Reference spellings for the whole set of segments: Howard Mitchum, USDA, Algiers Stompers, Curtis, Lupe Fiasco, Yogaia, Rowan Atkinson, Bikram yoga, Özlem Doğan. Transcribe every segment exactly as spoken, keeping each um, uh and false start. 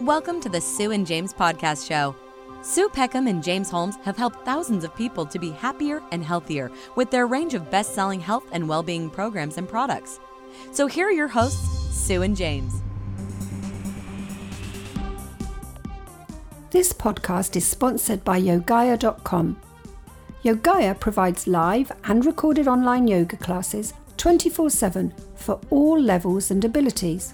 Welcome to the Sue and James Podcast Show. Sue Peckham and James Holmes have helped thousands of people to be happier and healthier with their range of best-selling health and well-being programs and products. So here are your hosts, Sue and James. This podcast is sponsored by yogaia dot com. Yogaia provides live and recorded online yoga classes twenty-four seven for all levels and abilities.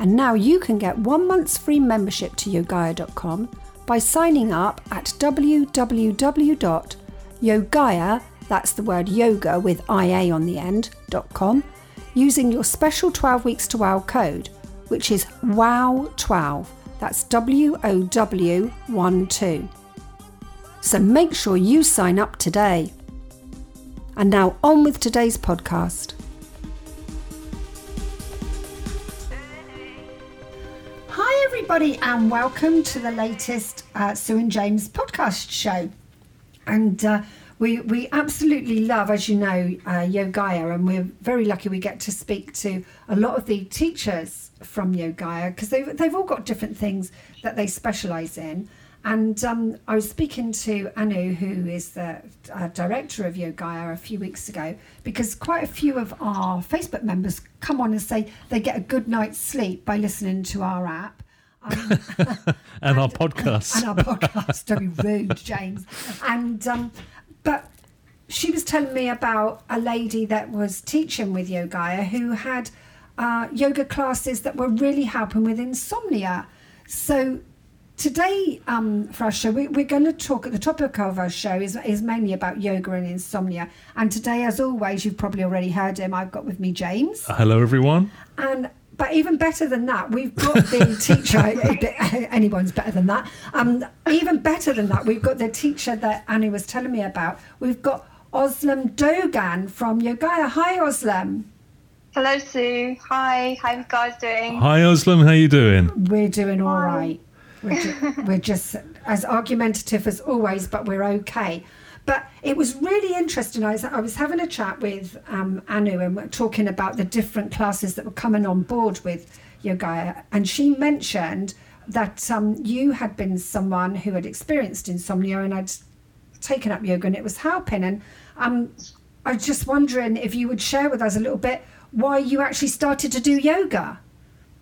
And now you can get one month's free membership to yogaia dot com by signing up at w w w dot yogaia, that's the word yoga with I A on the end, .com, using your special twelve weeks to WOW code, which is W O W twelve, that's W O W one two. So make sure you sign up today. And now on with today's podcast. Everybody, and welcome to the latest uh, Sue and James podcast show. And uh, we we absolutely love, as you know, uh, Yogaia, and we're very lucky we get to speak to a lot of the teachers from Yogaia because they've, they've all got different things that they specialise in. And um, I was speaking to Anu, who is the uh, director of Yogaia, a few weeks ago, because quite a few of our Facebook members come on and say they get a good night's sleep by listening to our app. Um, and, and our podcast. And, and our podcast. Don't be rude, James. And um, but she was telling me about a lady that was teaching with Yogaia who had uh, yoga classes that were really helping with insomnia. So today um, for our show, we, we're going to talk, at the topic of our show is, is mainly about yoga and insomnia. And today, as always, you've probably already heard him. I've got with me James. Hello, everyone. And But even better than that, we've got the teacher, anyone's better than that. Um, even better than that, we've got the teacher that Annie was telling me about. We've got Özlem Doğan from Yogaia. Hi, Özlem. Hello, Sue. Hi. How are you guys doing? Hi, Özlem. How are you doing? We're doing all Hi. right. We're, ju- we're just as argumentative as always, but we're okay. But it was really interesting. I was, I was having a chat with um, Anu, and we're talking about the different classes that were coming on board with Yogaia. And she mentioned that um, you had been someone who had experienced insomnia and had taken up yoga and it was helping. And um, I was just wondering if you would share with us a little bit why you actually started to do yoga.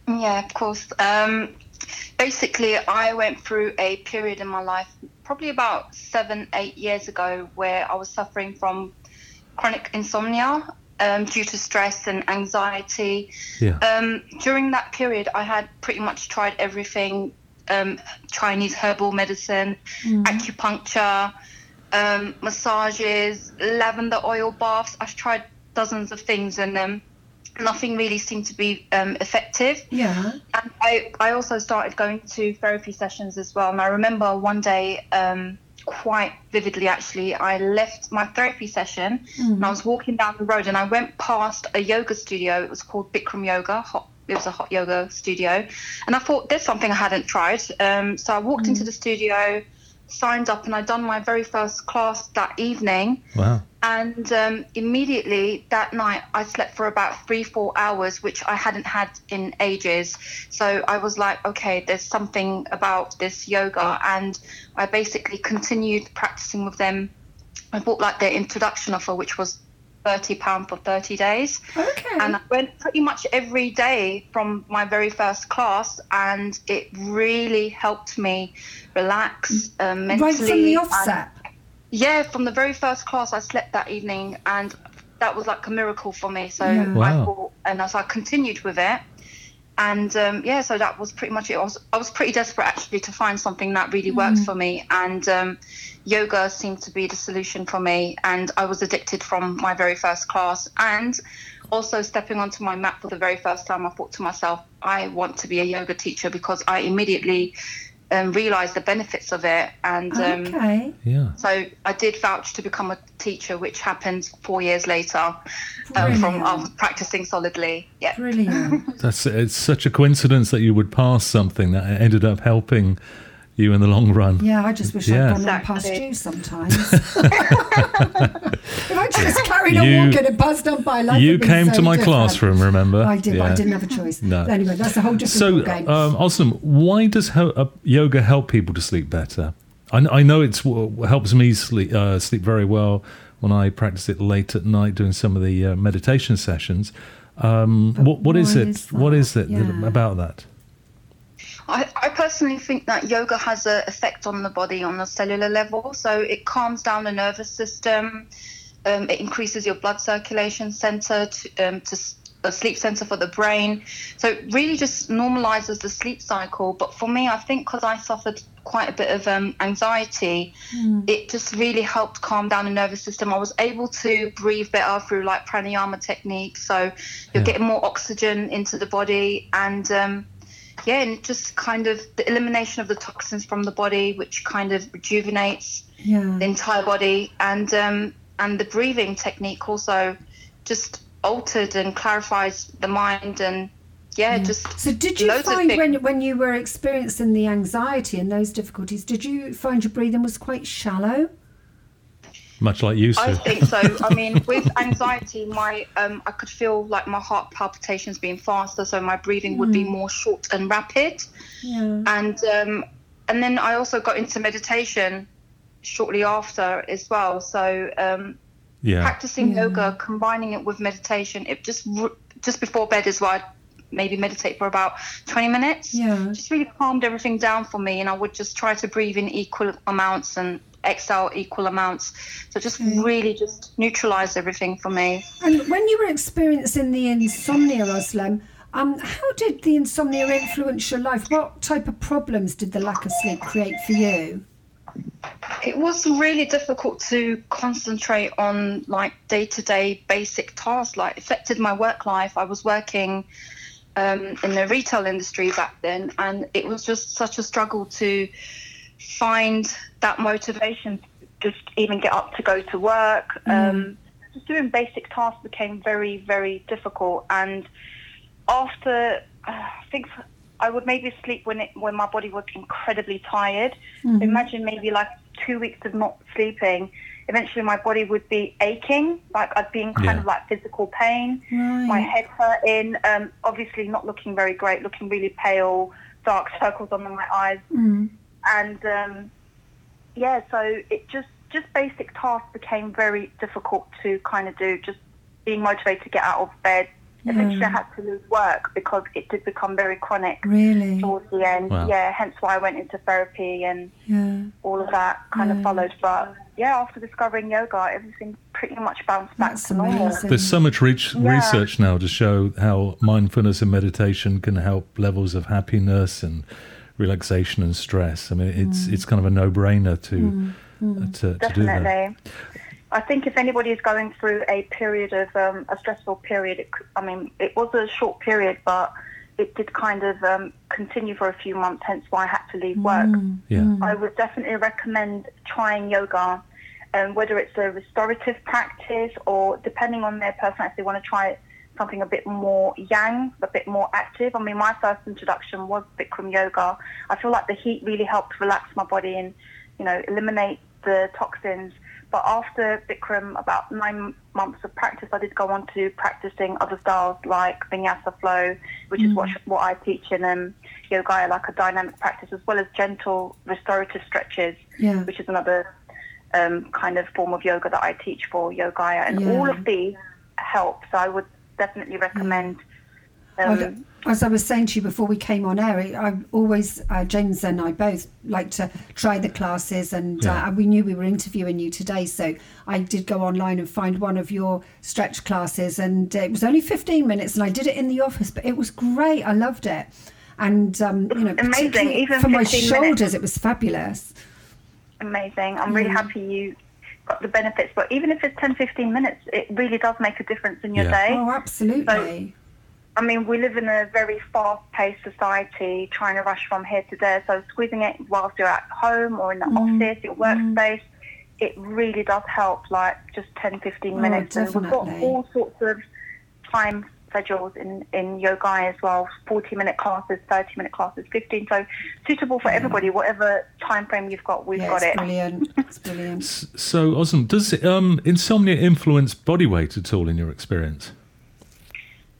Yeah, of course. Um, basically, I went through a period in my life probably about seven, eight years ago, where I was suffering from chronic insomnia um, due to stress and anxiety. Yeah. Um, during that period, I had pretty much tried everything, um, Chinese herbal medicine, mm. acupuncture, um, massages, lavender oil baths. I've tried dozens of things, and um, nothing really seemed to be um, effective. Yeah. And I, I also started going to therapy sessions as well. And I remember one day, um, quite vividly actually, I left my therapy session mm. and I was walking down the road and I went past a yoga studio. It was called Bikram Yoga. Hot, it was a hot yoga studio. And I thought, there's something I hadn't tried. Um, so I walked mm. into the studio, signed up, and I'd done my very first class that evening. Wow. And um, immediately that night, I slept for about three, four hours, which I hadn't had in ages. So I was like, okay, there's something about this yoga. And I basically continued practicing with them. I bought like their introduction offer, which was thirty pounds for thirty days. Okay. And I went pretty much every day from my very first class, and it really helped me relax uh, mentally. Right from the offset? And, yeah, from the very first class I slept that evening, and that was like a miracle for me. So yeah. wow. I thought, and so I continued with it, and um, yeah, so that was pretty much it. I was, I was pretty desperate actually to find something that really mm. worked for me, and um, yoga seemed to be the solution for me. And I was addicted from my very first class, and also stepping onto my mat for the very first time, I thought to myself, I want to be a yoga teacher, because I immediately Um, realised the benefits of it, and um, okay. yeah. so I did vouch to become a teacher, which happened four years later um, from um, practising solidly. Yeah, brilliant. That's it's such a coincidence that you would pass something that ended up helping you in the long run. Yeah, I just wish yeah. I'd gone exactly. past you sometimes. If I just carried on you, walking and passed on by life. You came so to my different. classroom, remember? I did, yeah. I didn't have a choice. No. Anyway, that's a whole different so, game. So, um, Özlem, why does he- uh, yoga help people to sleep better? I, I know it uh, helps me sleep, uh, sleep very well when I practice it late at night doing some of the uh, meditation sessions. Um, what, what is it? Is what is it yeah. that, about that? I, I personally think that yoga has an effect on the body on a cellular level. So it calms down the nervous system. Um, it increases your blood circulation center to, um, to a sleep center for the brain. So it really just normalizes the sleep cycle. But for me, I think because I suffered quite a bit of um, anxiety, mm. it just really helped calm down the nervous system. I was able to breathe better through like pranayama techniques. So you're yeah. getting more oxygen into the body and... Um, Yeah, and just kind of the elimination of the toxins from the body, which kind of rejuvenates yeah. the entire body. And um, and the breathing technique also just altered and clarifies the mind and, yeah, yeah. just So did you find when, when you were experiencing the anxiety and those difficulties, did you find your breathing was quite shallow? Much like you, I think so. I mean, with anxiety, my um, I could feel like my heart palpitations being faster, so my breathing mm. would be more short and rapid. Yeah. And um, and then I also got into meditation shortly after as well. So um, yeah. practicing yeah. yoga, combining it with meditation, it just just before bed is where I'd maybe meditate for about twenty minutes. Yeah. Just really calmed everything down for me, and I would just try to breathe in equal amounts and exhale equal amounts, so just okay. really just neutralize everything for me. And when you were experiencing the insomnia, Özlem, um how did the insomnia influence your life? What type of problems did the lack of sleep create for you? It was really difficult to concentrate on like day-to-day basic tasks. Like affected my work life. I was working um in the retail industry back then, and it was just such a struggle to find that motivation to just even get up to go to work. Mm. Um, just doing basic tasks became very, very difficult. And after, uh, I think I would maybe sleep when it when my body was incredibly tired. Mm. Imagine maybe like two weeks of not sleeping. Eventually my body would be aching, like I'd be in kind yeah. of like physical pain. Right. My head hurting, um, obviously not looking very great, looking really pale, dark circles under my eyes. Mm. And um, yeah, so it just, just basic tasks became very difficult to kind of do, just being motivated to get out of bed. Yeah. Eventually I had to lose work because it did become very chronic really? towards the end. Wow. Yeah, hence why I went into therapy and yeah. all of that kind yeah. of followed. But yeah, after discovering yoga, everything pretty much bounced back That's to normal. Amazing. There's so much re- yeah. research now to show how mindfulness and meditation can help levels of happiness and relaxation and stress. I mean, it's mm. it's kind of a no-brainer to mm. Mm. Uh, to, to do that. I think if anybody is going through a period of um, a stressful period, it, I mean, it was a short period, but it did kind of um, continue for a few months. Hence, why I had to leave work. Mm. Yeah, mm. I would definitely recommend trying yoga, and um, whether it's a restorative practice or depending on their personality, they want to try it. Something a bit more yang, a bit more active. I mean, my first introduction was Bikram yoga. I feel like the heat really helped relax my body and, you know, eliminate the toxins. But after Bikram, about nine months of practice, I did go on to practicing other styles like vinyasa flow, which mm. is what what I teach in um, Yogaia, like a dynamic practice, as well as gentle restorative stretches, yeah. which is another um, kind of form of yoga that I teach for Yogaia. And yeah. all of these help. So I would definitely recommend. Um, As I was saying to you before we came on air, I always, uh, James and I both like to try the classes, and yeah. uh, we knew we were interviewing you today, so I did go online and find one of your stretch classes, and it was only fifteen minutes, and I did it in the office, but it was great. I loved it. And um, you know, amazing. Even for my shoulders, minutes. It was fabulous. Amazing. I'm really yeah. happy you got the benefits, but even if it's ten, fifteen minutes, it really does make a difference in your yeah. day. Oh, absolutely. So, I mean, we live in a very fast-paced society, trying to rush from here to there, so squeezing it whilst you're at home or in the mm. office, your workspace, mm. it really does help, like just ten, fifteen minutes. Oh, and we've got all sorts of time schedules in, in Yogaia as well, forty-minute classes, thirty-minute classes, fifteen. So suitable for everybody, whatever time frame you've got, we've yeah, got it's it. Brilliant. It's brilliant. So, Özlem, does um, insomnia influence body weight at all in your experience?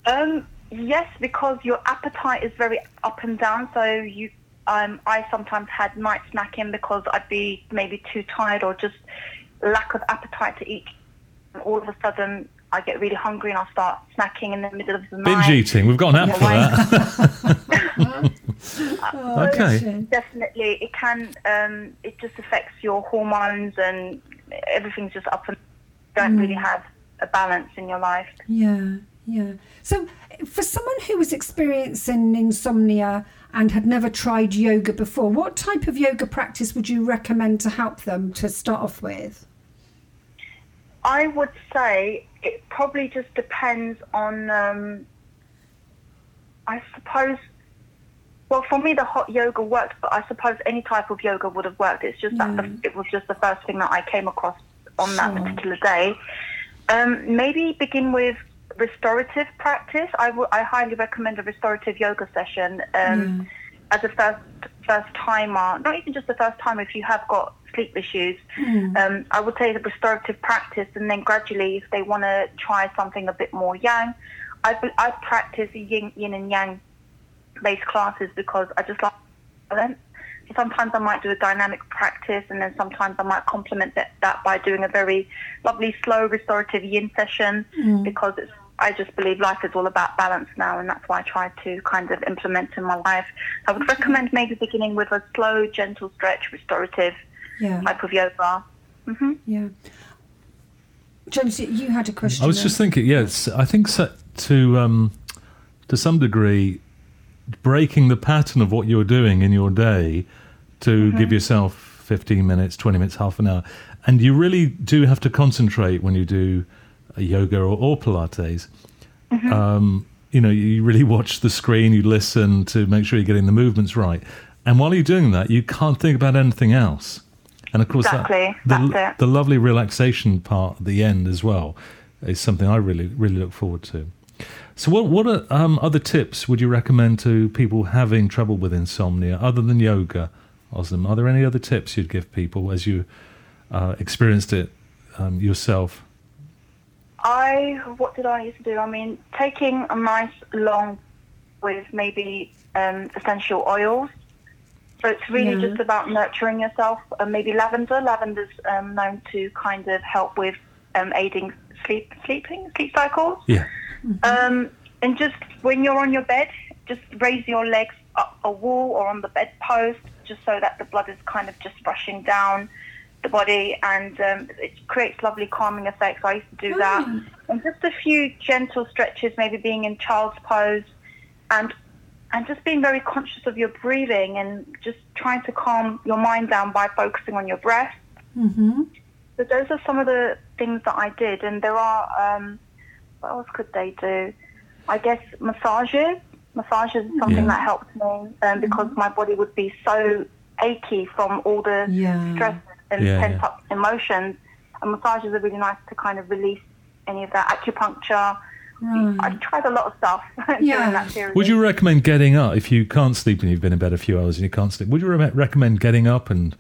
Um, yes, because your appetite is very up and down. So you, um, I sometimes had night snacking because I'd be maybe too tired or just lack of appetite to eat. And all of a sudden, I get really hungry and I start snacking in the middle of the Binge night. Binge eating. We've got an app for that. uh, okay. Definitely, it can. Um, it just affects your hormones and everything's just up and you don't mm. really have a balance in your life. Yeah. Yeah. So for someone who was experiencing insomnia and had never tried yoga before, what type of yoga practice would you recommend to help them to start off with? I would say it probably just depends on, um, I suppose, well, for me, the hot yoga worked, but I suppose any type of yoga would have worked. It's just yeah. that the, it was just the first thing that I came across on sure. that particular day. Um, maybe begin with restorative practice. I, w- I highly recommend a restorative yoga session um, yeah. as a first first timer, not even just the first time, if you have got sleep issues. Mm. Um, I would say the restorative practice, and then gradually if they want to try something a bit more yang, I, I practice yin, yin and yang based classes because I just like balance. So sometimes I might do a dynamic practice, and then sometimes I might complement that, that by doing a very lovely slow restorative yin session mm. because it's I just believe life is all about balance now, and that's why I try to kind of implement in my life. I would recommend maybe beginning with a slow, gentle stretch, restorative yeah. type of yoga. Mm-hmm. Yeah. James, you had a question. I was there. just thinking, yes, I think so, to um, to some degree, breaking the pattern of what you're doing in your day to mm-hmm. give yourself fifteen minutes, twenty minutes, half an hour. And you really do have to concentrate when you do yoga or, or Pilates. Mm-hmm. Um, you know, you really watch the screen, you listen to make sure you're getting the movements right. And while you're doing that, you can't think about anything else. And of course, exactly. that, the, the lovely relaxation part at the end as well is something I really, really look forward to. So what what are, um, other tips would you recommend to people having trouble with insomnia other than yoga, Özlem? Are there any other tips you'd give people as you uh, experienced it um, yourself? I, what did I used to do? I mean, taking a nice long with maybe um, essential oils. So it's really yeah. just about nurturing yourself. Uh, maybe lavender. Lavender's um, known to kind of help with um, aiding sleep, sleeping, sleep cycles. Yeah. Mm-hmm. Um, and just when you're on your bed, just raise your legs up a wall or on the bedpost, just so that the blood is kind of just rushing down the body, and um, it creates lovely calming effects. I used to do that. Mm. And just a few gentle stretches, maybe being in child's pose, and and just being very conscious of your breathing and just trying to calm your mind down by focusing on your breath. Mm-hmm. So those are some of the things that I did. And there are, um, what else could they do? I guess massages. Massages is something yeah. that helped me um, mm-hmm. because my body would be so achy from all the yeah. stress and yeah, pent up yeah. emotions, and massages are really nice to kind of release any of that. Acupuncture, right. I tried a lot of stuff yeah. during that period. Would you recommend getting up if you can't sleep and you've been in bed a few hours and you can't sleep? Would you re- recommend getting up and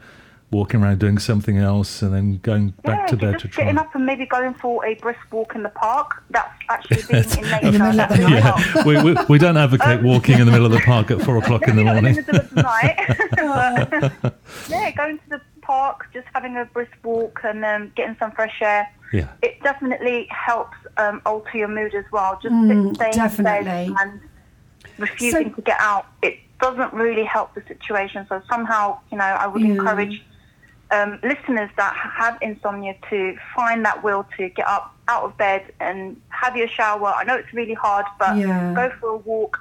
walking around doing something else and then going back yeah, to bed to try? Getting up and maybe going for a brisk walk in the park. That's actually being in nature. That's really yeah. we, we, we don't advocate um, walking in the middle of the park at four o'clock in the morning. In the middle of the night. but, yeah, going to the park, just having a brisk walk and um, getting some fresh air. Yeah. It definitely helps um, alter your mood as well. Just mm, staying there and refusing so, to get out. It doesn't really help the situation. So somehow, you know, I would yeah. encourage um, listeners that have insomnia to find that will to get up out of bed and have your shower. I know it's really hard, but yeah. go for a walk,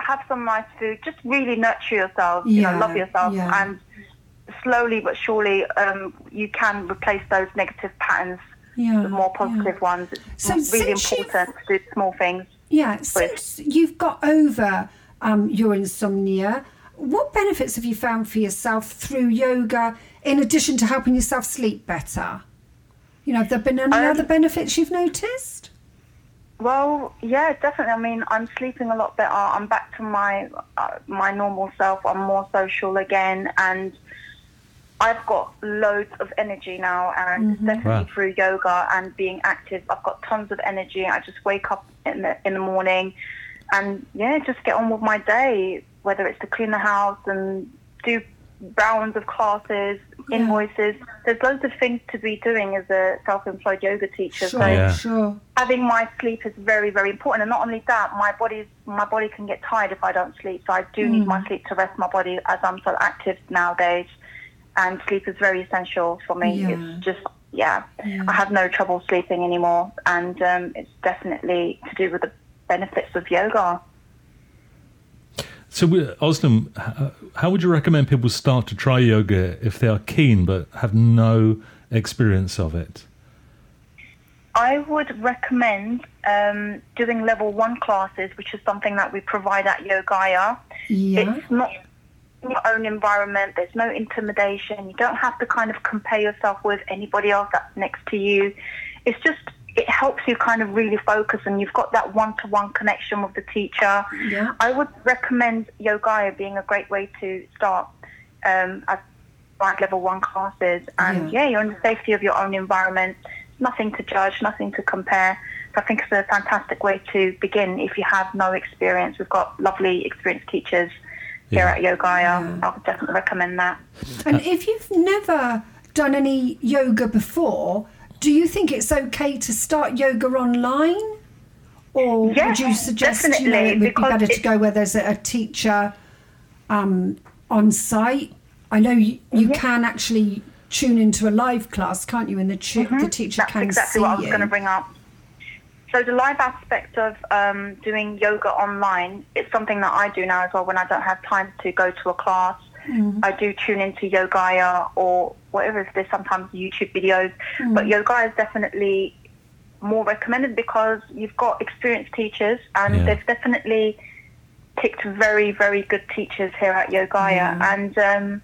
have some nice food, just really nurture yourself, yeah. you know, love yourself yeah. and slowly but surely, um, you can replace those negative patterns yeah, with more positive yeah. ones. It's so really important to do small things. Yeah, with. Since you've got over um, your insomnia, what benefits have you found for yourself through yoga in addition to helping yourself sleep better? You know, have there been any um, other benefits you've noticed? Well, yeah, definitely. I mean, I'm sleeping a lot better. I'm back to my uh, my normal self. I'm more social again, and I've got loads of energy now, and mm-hmm. definitely wow. through yoga and being active, I've got tons of energy. I just wake up in the in the morning, and yeah, just get on with my day. Whether it's to clean the house and do rounds of classes, invoices, yeah. there's loads of things to be doing as a self-employed yoga teacher. Sure, so yeah. sure. having my sleep is very, very important. And not only that, my body's my body can get tired if I don't sleep. So I do mm. need my sleep to rest my body, as I'm so active nowadays. And sleep is very essential for me. Yeah. It's just, yeah, yeah, I have no trouble sleeping anymore. And um, it's definitely to do with the benefits of yoga. So, Özlem, how would you recommend people start to try yoga if they are keen but have no experience of it? I would recommend um, doing level one classes, which is something that we provide at Yogaia. Yeah. It's not in your own environment. There's no intimidation. You don't have to kind of compare yourself with anybody else that's next to you. It's just... it helps you kind of really focus, and you've got that one-to-one connection with the teacher. Yeah. I would recommend Yogaia being a great way to start um, at level one classes. And yeah. yeah, you're in the safety of your own environment. Nothing to judge, nothing to compare. So I think it's a fantastic way to begin if you have no experience. We've got lovely experienced teachers yeah. here at Yogaia. Yeah. I would definitely recommend that. And if you've never done any yoga before, do you think it's okay to start yoga online, or yes, would you suggest you know, it would be better to go where there's a, a teacher um, on site? I know you, you yes. can actually tune into a live class, can't you? And the, tu- mm-hmm. the teacher That's can exactly see you. That's exactly what I was going to bring up. So the live aspect of um, doing yoga online, it's something that I do now as well when I don't have time to go to a class. Mm-hmm. I do tune into Yogaia or whatever, there's sometimes YouTube videos, mm-hmm. but Yogaia is definitely more recommended because you've got experienced teachers, and yeah. they've definitely picked very, very good teachers here at Yogaia. Mm-hmm. And um,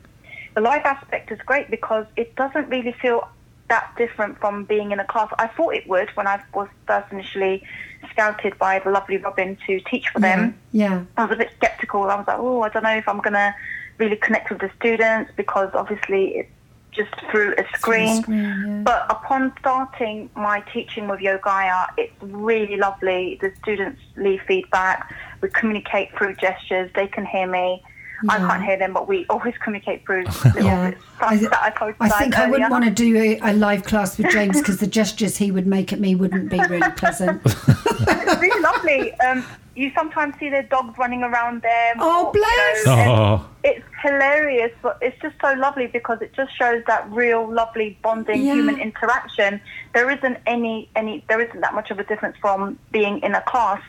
the live aspect is great because it doesn't really feel that different from being in a class. I thought it would when I was first initially scouted by the lovely Robin to teach for yeah. them. Yeah, I was a bit sceptical. I was like, oh, I don't know if I'm going to really connect with the students, because obviously it's just through a screen, screen yeah. but upon starting my teaching with Yogaia, it's really lovely. The students leave feedback. We communicate through gestures. They can hear me. Yeah. I can't hear them, but we always communicate through little yeah. I, th- that I, I think earlier. I wouldn't want to do a, a live class with James because the gestures he would make at me wouldn't be really pleasant. It's really lovely. Um, you sometimes see their dogs running around them. Oh, or, bless! You know, oh. It's hilarious, but it's just so lovely because it just shows that real, lovely, bonding yeah. human interaction. There isn't any, any, there isn't that much of a difference from being in a class.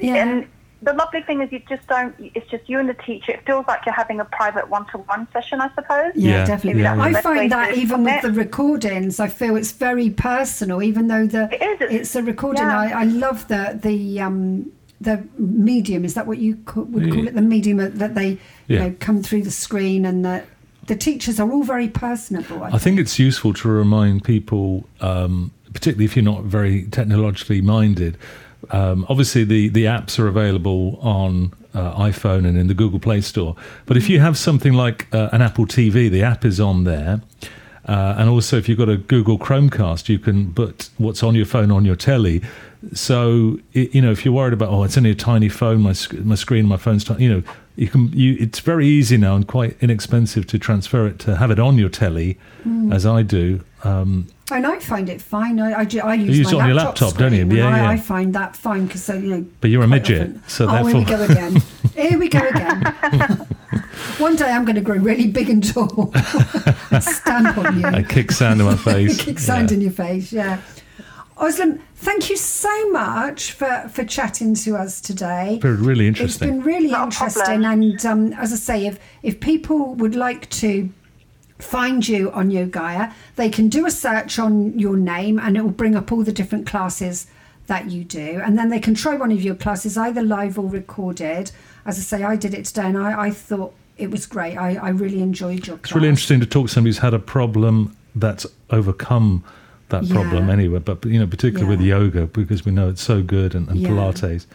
Yeah. And the lovely thing is you just don't, it's just you and the teacher. It feels like you're having a private one-to-one session, I suppose. Yeah, yeah. definitely. Yeah, yeah. I find that even with it. the recordings, I feel it's very personal, even though the it is, it's, it's a recording. Yeah. I, I love the, the, um, the medium. Is that what you co- would call yeah. it? The medium that they yeah. you know, come through the screen, and the, the teachers are all very personable. I, I think. think it's useful to remind people, um, particularly if you're not very technologically minded, Um, obviously, the, the apps are available on uh, iPhone and in the Google Play Store. But if you have something like uh, an Apple T V, the app is on there. Uh, and also, if you've got a Google Chromecast, you can put what's on your phone on your telly. So, it, you know, if you're worried about, oh, it's only a tiny phone, my sc- my screen, my phone's tiny, you know, you can. You, it's very easy now and quite inexpensive to transfer it, to have it on your telly, mm. as I do. Um, and I find it fine. I, I, I use, you use my it on laptop your laptop, screen, don't you? Yeah, I, yeah. I find that fine because, you know. But you're a midget, often. so oh, therefore. Oh, here we go again. Here we go again. One day I'm going to grow really big and tall and stamp on you. I kick sand in my face. kick sand yeah. in your face, yeah. Özlem, thank you so much for, for chatting to us today. Been really interesting. It's been really Not interesting. And um, as I say, if, if people would like to find you on Yogaia, they can do a search on your name and it will bring up all the different classes that you do. And then they can try one of your classes, either live or recorded. As I say, I did it today and I, I thought it was great. I, I really enjoyed your class. It's really interesting to talk to somebody who's had a problem that's overcome that yeah. problem anyway, but, you know, particularly yeah. with yoga, because we know it's so good, and, and yeah. Pilates.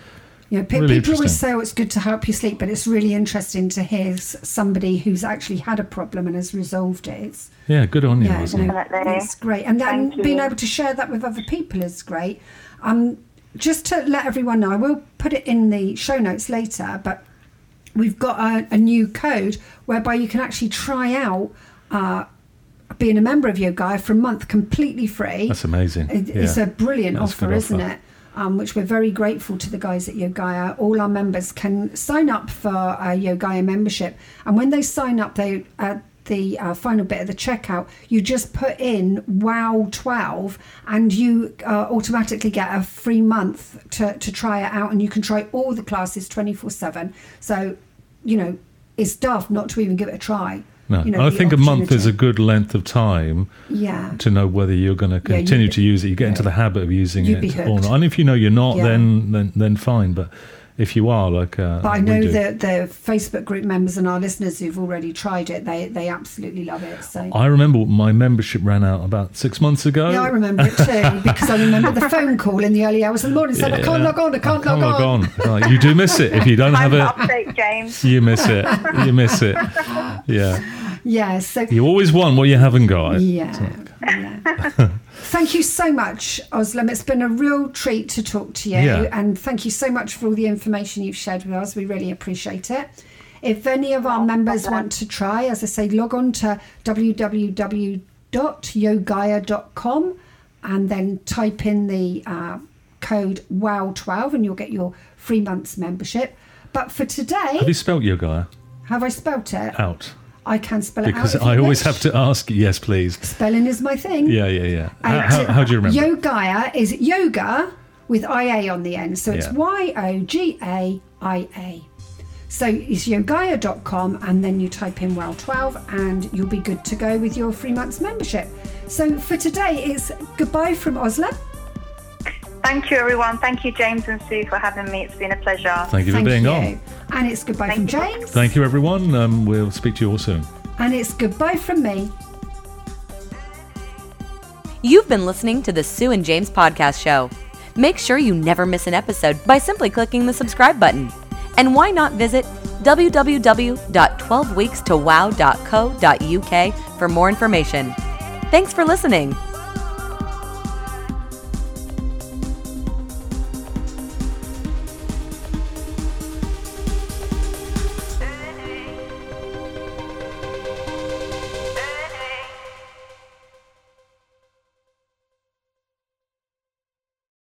Yeah, p- really people always say, oh, it's good to help you sleep, but it's really interesting to hear somebody who's actually had a problem and has resolved it. It's, yeah, good on you. Yeah, isn't it? It's great. And then being able to share that with other people is great. Um, just to let everyone know, I will put it in the show notes later, but we've got a, a new code whereby you can actually try out uh, being a member of Yogaia for a month completely free. That's amazing. It, yeah. It's a brilliant That's offer, isn't offer. it? Um, which we're very grateful to the guys at Yogaia. All our members can sign up for a Yogaia membership. And when they sign up, they at the uh, final bit of the checkout, you just put in W O W twelve and you uh, automatically get a free month to, to try it out. And you can try all the classes twenty-four seven. So, you know, it's daft not to even give it a try. No. You know, I think a month is a good length of time yeah. to know whether you're going to continue yeah, to use it. You get yeah. into the habit of using You'd it or not. And if you know you're not, yeah. then, then then fine. But if you are, like, uh, but I know that the Facebook group members and our listeners who've already tried it, they they absolutely love it. So I remember my membership ran out about six months ago. Yeah, I remember it too because I remember the phone call in the early hours of the morning saying, yeah. "I can't log on, I can't, I can't log, log on." on. Right, you do miss it if you don't have it. Update, James. You miss it. You miss it. Yeah. Yeah, so you always want what you haven't got. Yeah, so. yeah. Thank you so much, Özlem. It's been a real treat to talk to you, yeah. and thank you so much for all the information you've shared with us. We really appreciate it. If any of our members want to try, as I say, log on to w w w dot yogaia dot com and then type in the uh, code W O W twelve and you'll get your free month's membership. But for today, have you spelt Yogaia? Have I spelt it out? I can spell it because out. Because I always wish. have to ask, yes, please. Spelling is my thing. Yeah, yeah, yeah. How, how, how do you remember? Yogaia is yoga with I A on the end. So it's yeah. Y O G A I A. So it's yogaia dot com and then you type in W O W twelve and you'll be good to go with your three months membership. So for today, it's goodbye from Özlem. Thank you, everyone. Thank you, James and Sue, for having me. It's been a pleasure. Thank you for Thank being you. on. And it's goodbye Thank from you. James. Thank you, everyone. Um, we'll speak to you all soon. And it's goodbye from me. You've been listening to the Sue and James podcast show. Make sure you never miss an episode by simply clicking the subscribe button. And why not visit w w w dot twelve weeks to wow dot co dot u k for more information. Thanks for listening.